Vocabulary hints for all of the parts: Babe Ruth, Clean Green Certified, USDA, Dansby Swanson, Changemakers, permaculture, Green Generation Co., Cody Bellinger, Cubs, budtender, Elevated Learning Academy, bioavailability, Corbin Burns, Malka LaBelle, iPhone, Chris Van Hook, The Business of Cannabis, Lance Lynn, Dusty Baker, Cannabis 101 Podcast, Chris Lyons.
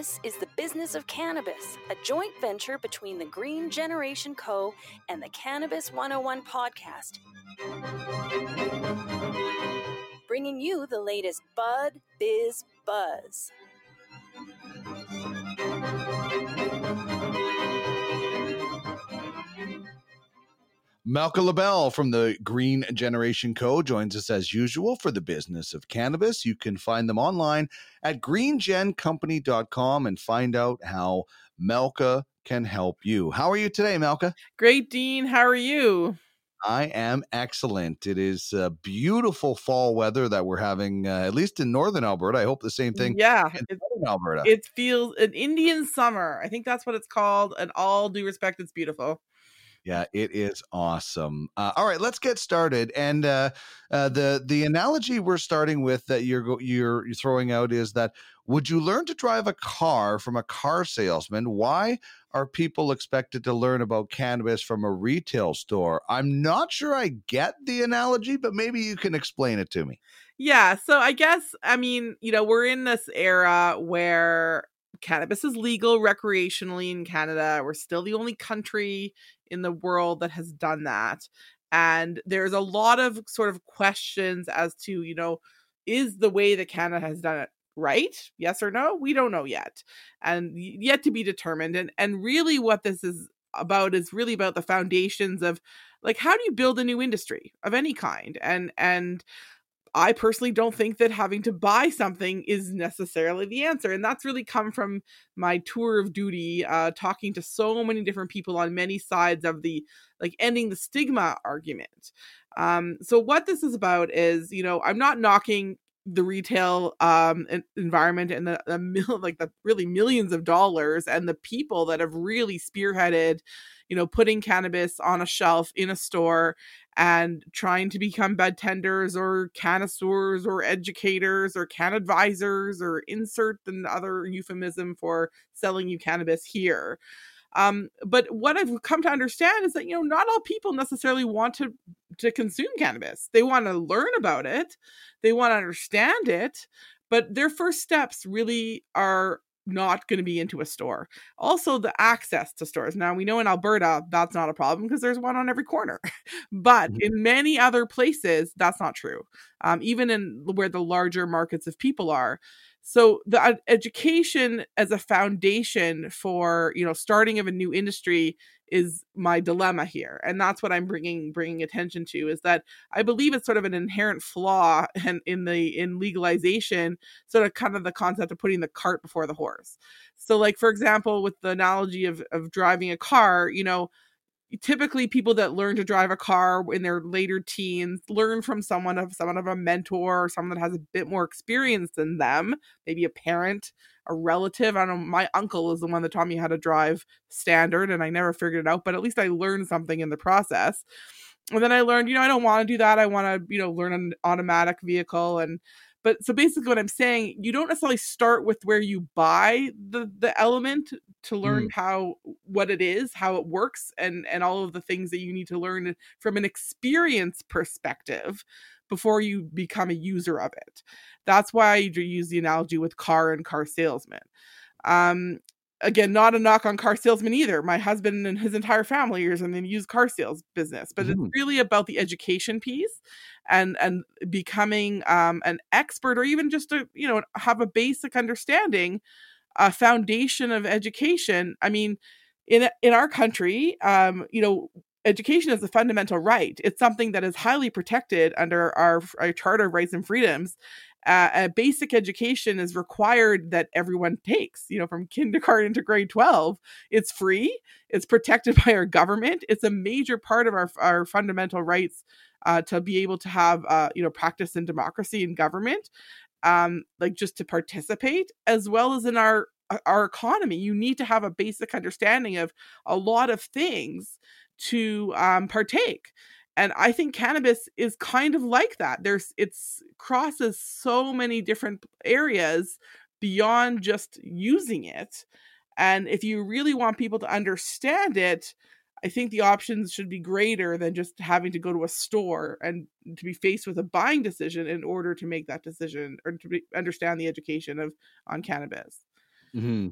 This is The Business of Cannabis, a joint venture between the Green Generation Co. and the Cannabis 101 Podcast, bringing you the latest Bud Biz Buzz. Malka LaBelle from the Green Generation Co. joins us as usual for The Business of Cannabis. You can find them online at greengencompany.com and find out how Malka can help you. How are you today, Malka? Great, Dean. How are you? I am excellent. It is beautiful fall weather that we're having, at least in northern Alberta. I hope the same thing. Yeah, in southern Alberta. It feels an Indian summer. I think that's what it's called. And all due respect, it's beautiful. Yeah, it is awesome. All right, let's get started. And the analogy we're starting with that you're throwing out is that would you learn to drive a car from a car salesman? Why are people expected to learn about cannabis from a retail store? I'm not sure I get the analogy, but maybe you can explain it to me. Yeah, so I guess, we're in this era where cannabis is legal recreationally in Canada. We're still the only country in the world that has done that. And there's a lot of sort of questions as to, is the way that Canada has done it right? Yes or no? We don't know yet. And yet to be determined. And really what this is about is really about the foundations of, like, how do you build a new industry of any kind? And I personally don't think that having to buy something is necessarily the answer. And that's really come from my tour of duty, talking to so many different people on many sides of the, like, ending the stigma argument. So what this is about is, I'm not knocking the retail environment and the really millions of dollars and the people that have really spearheaded, putting cannabis on a shelf in a store and trying to become budtenders or connoisseurs or educators or can advisors or insert another euphemism for selling you cannabis here. But what I've come to understand is that, not all people necessarily want to consume cannabis. They want to learn about it. They want to understand it, but their first steps really are not going to be into a store. Also, the access to stores. Now, we know in Alberta, that's not a problem because there's one on every corner. But in many other places, that's not true. Even in where the larger markets of people are. So the education as a foundation for, starting of a new industry is my dilemma here. And that's what I'm bringing attention to, is that I believe it's sort of an inherent flaw in legalization, sort of kind of the concept of putting the cart before the horse. So, like, for example, with the analogy of driving a car, typically people that learn to drive a car in their later teens learn from someone of a mentor or someone that has a bit more experience than them, maybe a parent, a relative. I don't know, my uncle is the one that taught me how to drive standard and I never figured it out, but at least I learned something in the process. And then I learned, I don't want to do that. I want to, learn an automatic vehicle. So basically what I'm saying, you don't necessarily start with where you buy the element to learn what it is, how it works, and all of the things that you need to learn from an experience perspective before you become a user of it. That's why I use the analogy with car and car salesman. Again, not a knock on car salesmen either. My husband and his entire family is in the used car sales business, but it's really about the education piece and becoming an expert, or even just to, have a basic understanding, a foundation of education. I mean, in our country, education is a fundamental right. It's something that is highly protected under our Charter of Rights and Freedoms. A basic education is required that everyone takes, from kindergarten to grade 12. It's free. It's protected by our government. It's a major part of our fundamental rights to be able to have, practice in democracy and government, like just to participate, as well as in our economy. You need to have a basic understanding of a lot of things to partake. And I think cannabis is kind of like that. It crosses so many different areas beyond just using it. And if you really want people to understand it, I think the options should be greater than just having to go to a store and to be faced with a buying decision in order to make that decision or to understand the education on cannabis. Mm-hmm.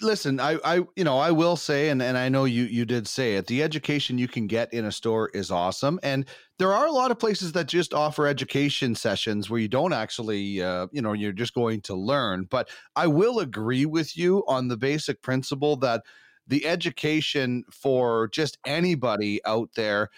Listen, I will say, and I know you did say it, the education you can get in a store is awesome. And there are a lot of places that just offer education sessions where you don't actually, you're just going to learn. But I will agree with you on the basic principle that the education for just anybody out there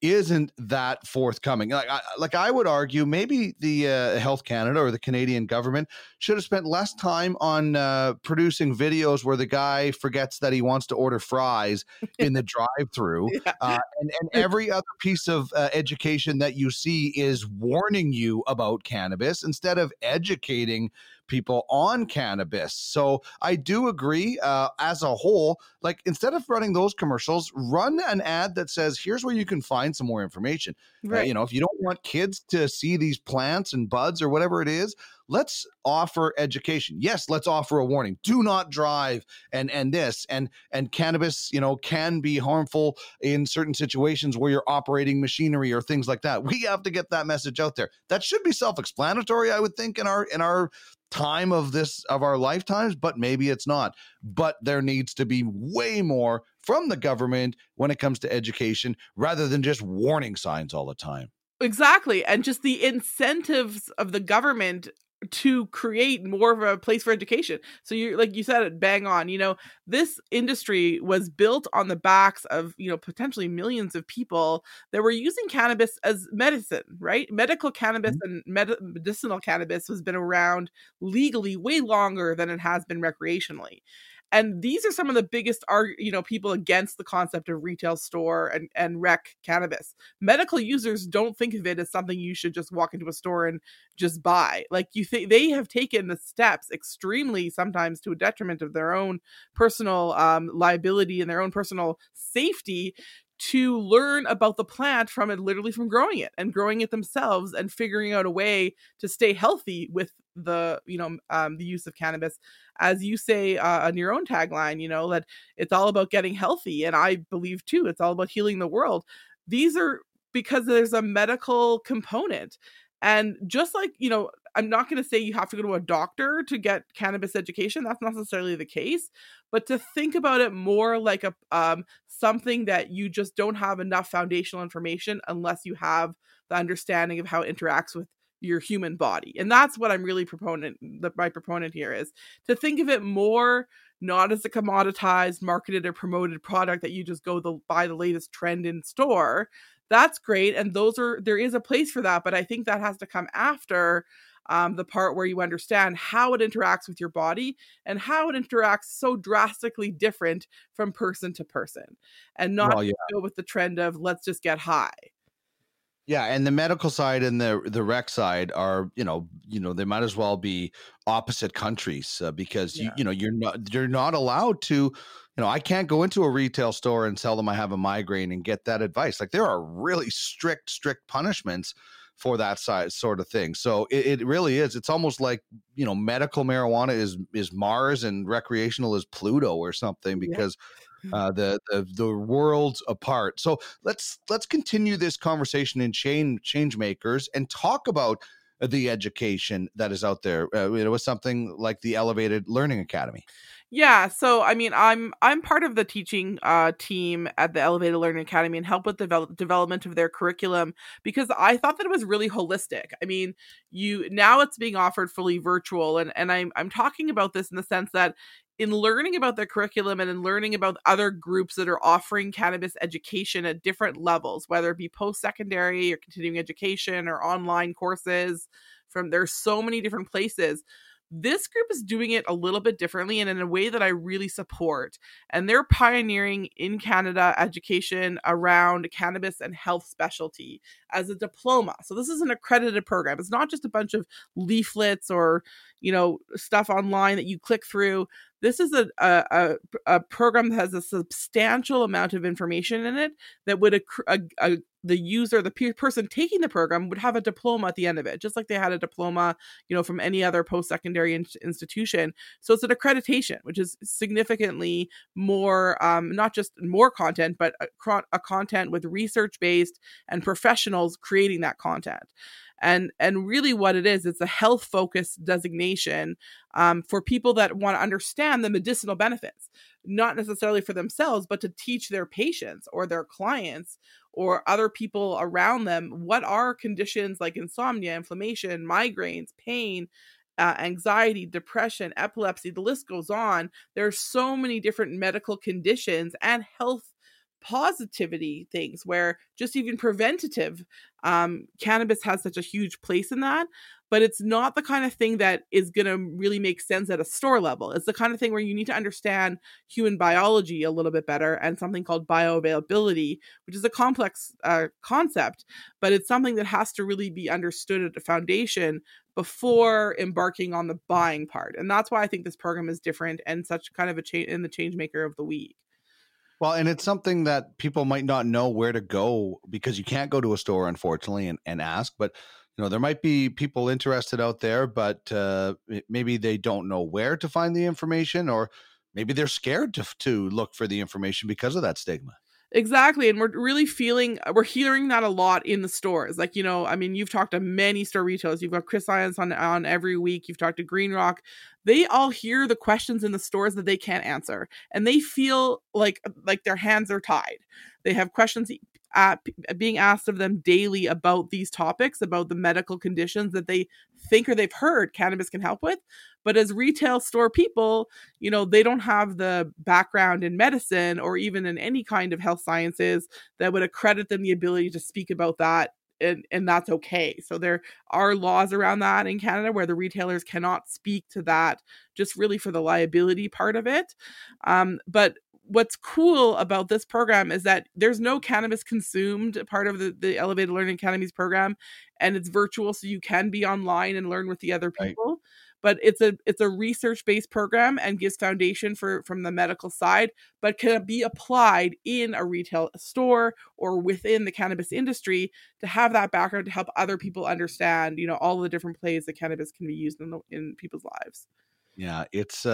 isn't that forthcoming. Like I would argue, maybe the Health Canada or the Canadian government should have spent less time on producing videos where the guy forgets that he wants to order fries in the drive-through, and every other piece of education that you see is warning you about cannabis instead of educating people on cannabis. So I do agree as a whole, like instead of running those commercials, run an ad that says, here's where you can find some more information. Right. If you don't want kids to see these plants and buds or whatever it is, let's offer education. Yes, let's offer a warning. Do not drive and cannabis, can be harmful in certain situations where you're operating machinery or things like that. We have to get that message out there. That should be self-explanatory, I would think, in our time of our lifetimes, but maybe it's not. But there needs to be way more from the government when it comes to education rather than just warning signs all the time. Exactly. And just the incentives of the government to create more of a place for education. So you, like you said, it bang on, this industry was built on the backs of, potentially millions of people that were using cannabis as medicine, right? Medical cannabis and medicinal cannabis has been around legally way longer than it has been recreationally. And these are some of the biggest, people against the concept of retail store and rec cannabis. Medical users don't think of it as something you should just walk into a store and just buy. Like you think they have taken the steps extremely sometimes to a detriment of their own personal liability and their own personal safety to learn about the plant from it, literally from growing it and growing it themselves and figuring out a way to stay healthy with the, the use of cannabis. As you say on your own tagline, that it's all about getting healthy. And I believe too, it's all about healing the world. These are because there's a medical component. And just like, I'm not going to say you have to go to a doctor to get cannabis education. That's not necessarily the case, but to think about it more like a something that you just don't have enough foundational information unless you have the understanding of how it interacts with your human body. And that's what I'm really my proponent here is to think of it more not as a commoditized, marketed or promoted product that you just go buy the latest trend in store. That's great. And there is a place for that. But I think that has to come after the part where you understand how it interacts with your body and how it interacts so drastically different from person to person and not go with the trend of let's just get high. Yeah. And the medical side and the rec side are, they might as well be opposite countries because, you're not allowed to. I can't go into a retail store and tell them I have a migraine and get that advice. Like there are really strict punishments for that sort of thing. So it really is. It's almost like, medical marijuana is Mars and recreational is Pluto or something because the world's apart. So let's continue this conversation in Changemakers and talk about the education that is out there. It was something like the Elevated Learning Academy. Yeah. So, I'm part of the teaching team at the Elevated Learning Academy and help with the development of their curriculum because I thought that it was really holistic. Now it's being offered fully virtual. And I'm talking about this in the sense that in learning about their curriculum and in learning about other groups that are offering cannabis education at different levels, whether it be post-secondary or continuing education or online courses there's so many different places. This group is doing it a little bit differently and in a way that I really support. And they're pioneering in Canada education around cannabis and health specialty as a diploma. So this is an accredited program. It's not just a bunch of leaflets or, stuff online that you click through. This is a program that has a substantial amount of information in it that would the user, person taking the program would have a diploma at the end of it, just like they had a diploma, from any other post-secondary institution. So it's an accreditation, which is significantly more, not just more content, but a content with research-based and professionals creating that content. And really what it is, it's a health-focused designation for people that want to understand the medicinal benefits, not necessarily for themselves, but to teach their patients or their clients or other people around them what are conditions like insomnia, inflammation, migraines, pain, anxiety, depression, epilepsy, the list goes on. There are so many different medical conditions and health positivity things where just even preventative cannabis has such a huge place in that, but it's not the kind of thing that is going to really make sense at a store level. It's the kind of thing where you need to understand human biology a little bit better and something called bioavailability, which is a complex concept, but it's something that has to really be understood at the foundation before embarking on the buying part. And that's why I think this program is different and such kind of a change in the change maker of the week. Well, and it's something that people might not know where to go because you can't go to a store, unfortunately, and ask. But, you know, there might be people interested out there, but maybe they don't know where to find the information, or maybe they're scared to look for the information because of that stigma. Exactly. And we're hearing that a lot in the stores. Like, you know, I mean, you've talked to many store retailers. You've got Chris Lyons on every week. You've talked to Green Rock. They all hear the questions in the stores that they can't answer. And they feel like their hands are tied. They have questions being asked of them daily about these topics, about the medical conditions that they think or they've heard cannabis can help with. But as retail store people, you know, they don't have the background in medicine or even in any kind of health sciences that would accredit them the ability to speak about that. And that's okay. So there are laws around that in Canada where the retailers cannot speak to that, just really for the liability part of it. But what's cool about this program is that there's no cannabis consumed part of the Elevated Learning Academy's program, and it's virtual, so you can be online and learn with the other people. Right. But it's a research-based program and gives foundation from the medical side, but can be applied in a retail store or within the cannabis industry to have that background to help other people understand, you know, all the different plays that cannabis can be used in people's lives. Yeah, it's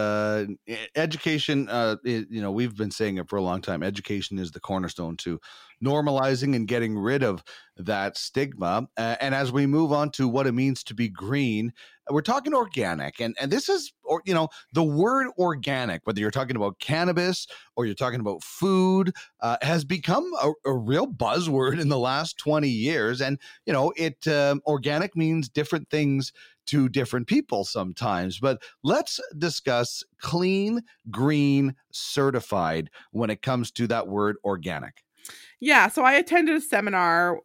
education. You know, we've been saying it for a long time. Education is the cornerstone to normalizing and getting rid of that stigma. And as we move on to what it means to be green, we're talking organic. And this is, or, you know, the word organic, whether you're talking about cannabis or you're talking about food, has become a real buzzword in the last 20 years. And, you know, it organic means different things to different people sometimes. But let's discuss Clean Green Certified when it comes to that word organic. Yeah, so I attended a seminar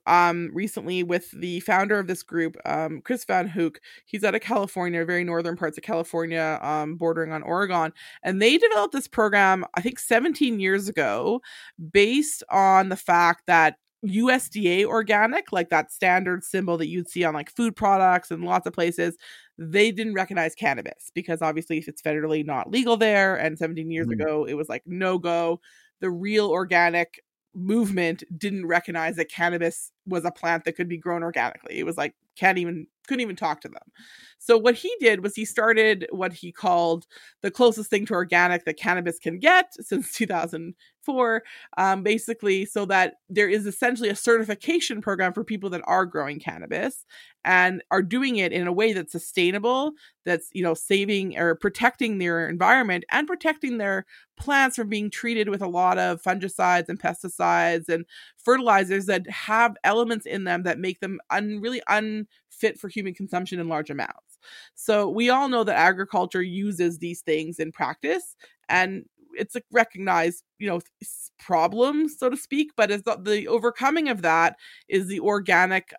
recently with the founder of this group, Chris Van Hook. He's out of California, very northern parts of California, bordering on Oregon. And they developed this program, I think 17 years ago, based on the fact that USDA organic, like that standard symbol that you'd see on like food products and lots of places, they didn't recognize cannabis because obviously if it's federally not legal there, and 17 years ago, it was like no go. The real organic movement didn't recognize that cannabis was a plant that could be grown organically. It was like, couldn't even talk to them. So what he did was he started what he called the closest thing to organic that cannabis can get since 2004, basically, so that there is essentially a certification program for people that are growing cannabis and are doing it in a way that's sustainable, that's, you know, saving or protecting their environment and protecting their plants from being treated with a lot of fungicides and pesticides and fertilizers that have elements in them that make them really unfit for human consumption in large amounts. So we all know that agriculture uses these things in practice, and it's a recognized, you know, problem, so to speak, but as the overcoming of that is the organic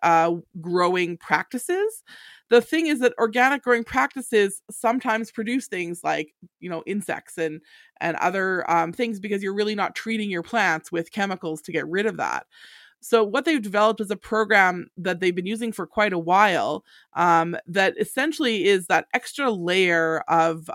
growing practices. The thing is that organic growing practices sometimes produce things like, you know, insects and other things because you're really not treating your plants with chemicals to get rid of that. So what they've developed is a program that they've been using for quite a while that essentially is that extra layer of,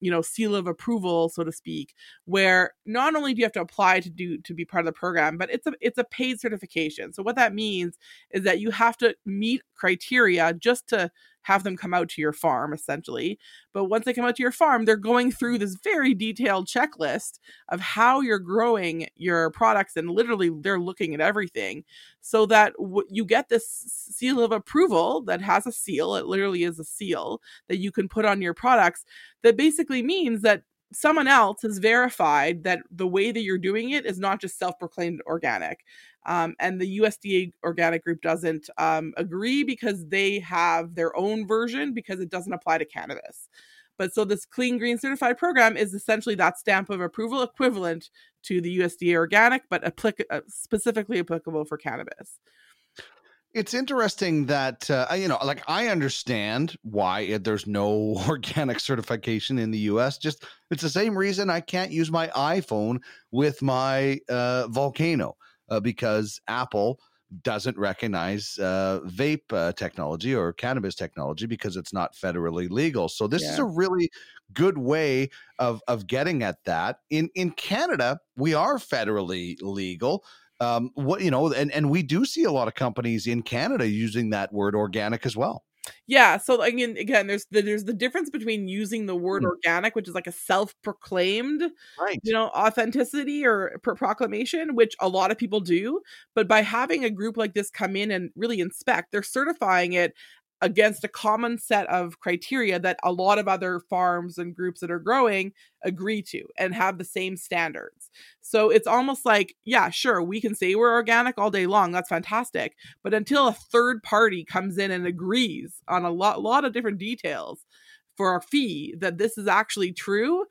you know, seal of approval, so to speak, where not only do you have to apply to be part of the program, but it's a paid certification. So what that means is that you have to meet criteria just to have them come out to your farm, essentially. But once they come out to your farm, they're going through this very detailed checklist of how you're growing your products. And literally, they're looking at everything so that you get this seal of approval that has a seal. It literally is a seal that you can put on your products that basically means that someone else has verified that the way that you're doing it is not just self-proclaimed organic. And the USDA organic group doesn't agree because they have their own version because it doesn't apply to cannabis. But so this Clean Green Certified program is essentially that stamp of approval equivalent to the USDA organic, but specifically applicable for cannabis. It's interesting that, I understand why there's no organic certification in the U.S. Just it's the same reason I can't use my iPhone with my Volcano because Apple doesn't recognize vape technology or cannabis technology because it's not federally legal. So this is a really good way of getting at that. In Canada, we are federally legal. And we do see a lot of companies in Canada using that word organic as well. Yeah. So again, there's the difference between using the word organic, which is like a self-proclaimed, authenticity or proclamation, which a lot of people do. But by having a group like this come in and really inspect, they're certifying it against a common set of criteria that a lot of other farms and groups that are growing agree to and have the same standards. So it's almost like, yeah, sure, we can say we're organic all day long. That's fantastic. But until a third party comes in and agrees on a lot of different details for a fee that this is actually true,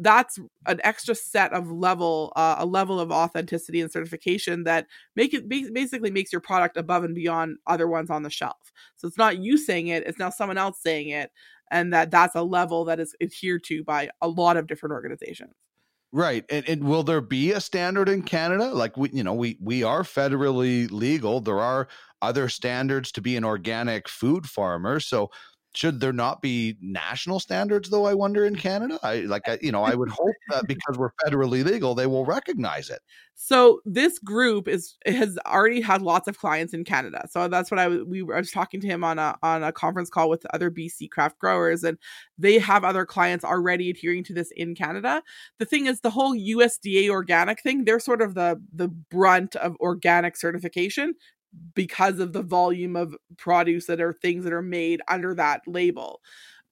that's an extra set of level of authenticity and certification that basically makes your product above and beyond other ones on the shelf. So it's not you saying it, it's now someone else saying it. And that's a level that is adhered to by a lot of different organizations. Right. And will there be a standard in Canada? Like we are federally legal. There are other standards to be an organic food farmer. So should there not be national standards, though, I wonder, in Canada? I would hope that because we're federally legal, they will recognize it. So this group has already had lots of clients in Canada. So that's what I was talking to him on a conference call with other BC craft growers, and they have other clients already adhering to this in Canada. The thing is, the whole USDA organic thing, they're sort of the brunt of organic certification, because of the volume of produce that are things that are made under that label.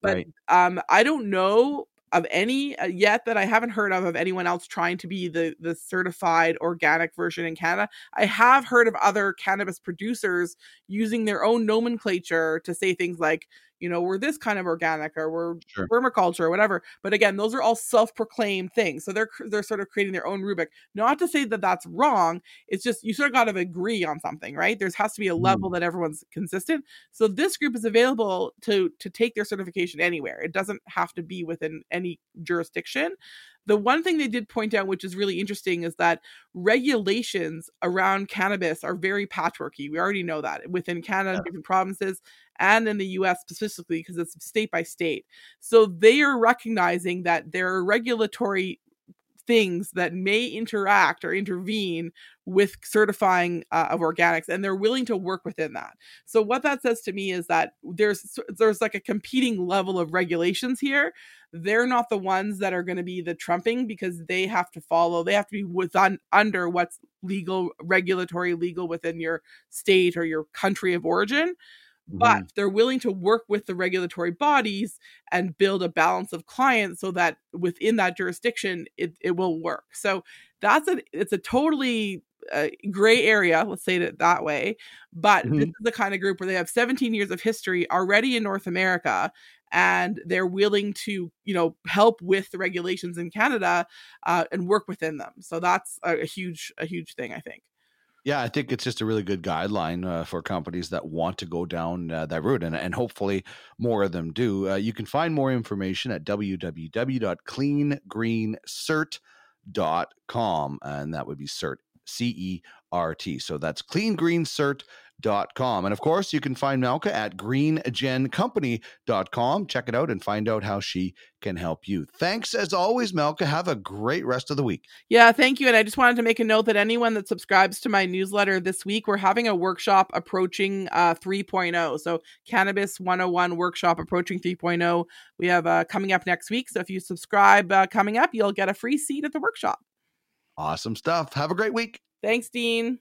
But I don't know of any yet that I haven't heard of anyone else trying to be the certified organic version in Canada. I have heard of other cannabis producers using their own nomenclature to say things like, we're this kind of organic or we're permaculture or whatever. But again, those are all self-proclaimed things. So they're sort of creating their own rubric. Not to say that that's wrong. It's just you sort of got to agree on something, right? There has to be a level that everyone's consistent. So this group is available to take their certification anywhere. It doesn't have to be within any jurisdiction. The one thing they did point out, which is really interesting, is that regulations around cannabis are very patchworky. We already know that within Canada, different provinces, and in the U.S. specifically, because it's state by state. So they are recognizing that there are regulatory things that may interact or intervene with certifying of organics, and they're willing to work within that. So what that says to me is that there's like a competing level of regulations here. They're not the ones that are going to be the trumping because they have to follow. They have to be under what's regulatory legal within your state or your country of origin. But they're willing to work with the regulatory bodies and build a balance of clients so that within that jurisdiction, it will work. So it's a totally gray area, let's say it that way. But this is the kind of group where they have 17 years of history already in North America, and they're willing to, help with the regulations in Canada and work within them. So that's a huge thing, I think. Yeah, I think it's just a really good guideline for companies that want to go down that route, and hopefully more of them do. You can find more information at www.cleangreencert.com, and that would be CERT. So that's cleangreencert.com. greengencompany.com. And of course, you can find Malka at greengencompany.com. Check it out and find out how she can help you. Thanks as always, Malka. Have a great rest of the week. Yeah, thank you. And I just wanted to make a note that anyone that subscribes to my newsletter this week, we're having a workshop approaching 3.0. So Cannabis 101 workshop approaching 3.0. We have coming up next week. So if you subscribe coming up, you'll get a free seat at the workshop. Awesome stuff. Have a great week. Thanks, Dean.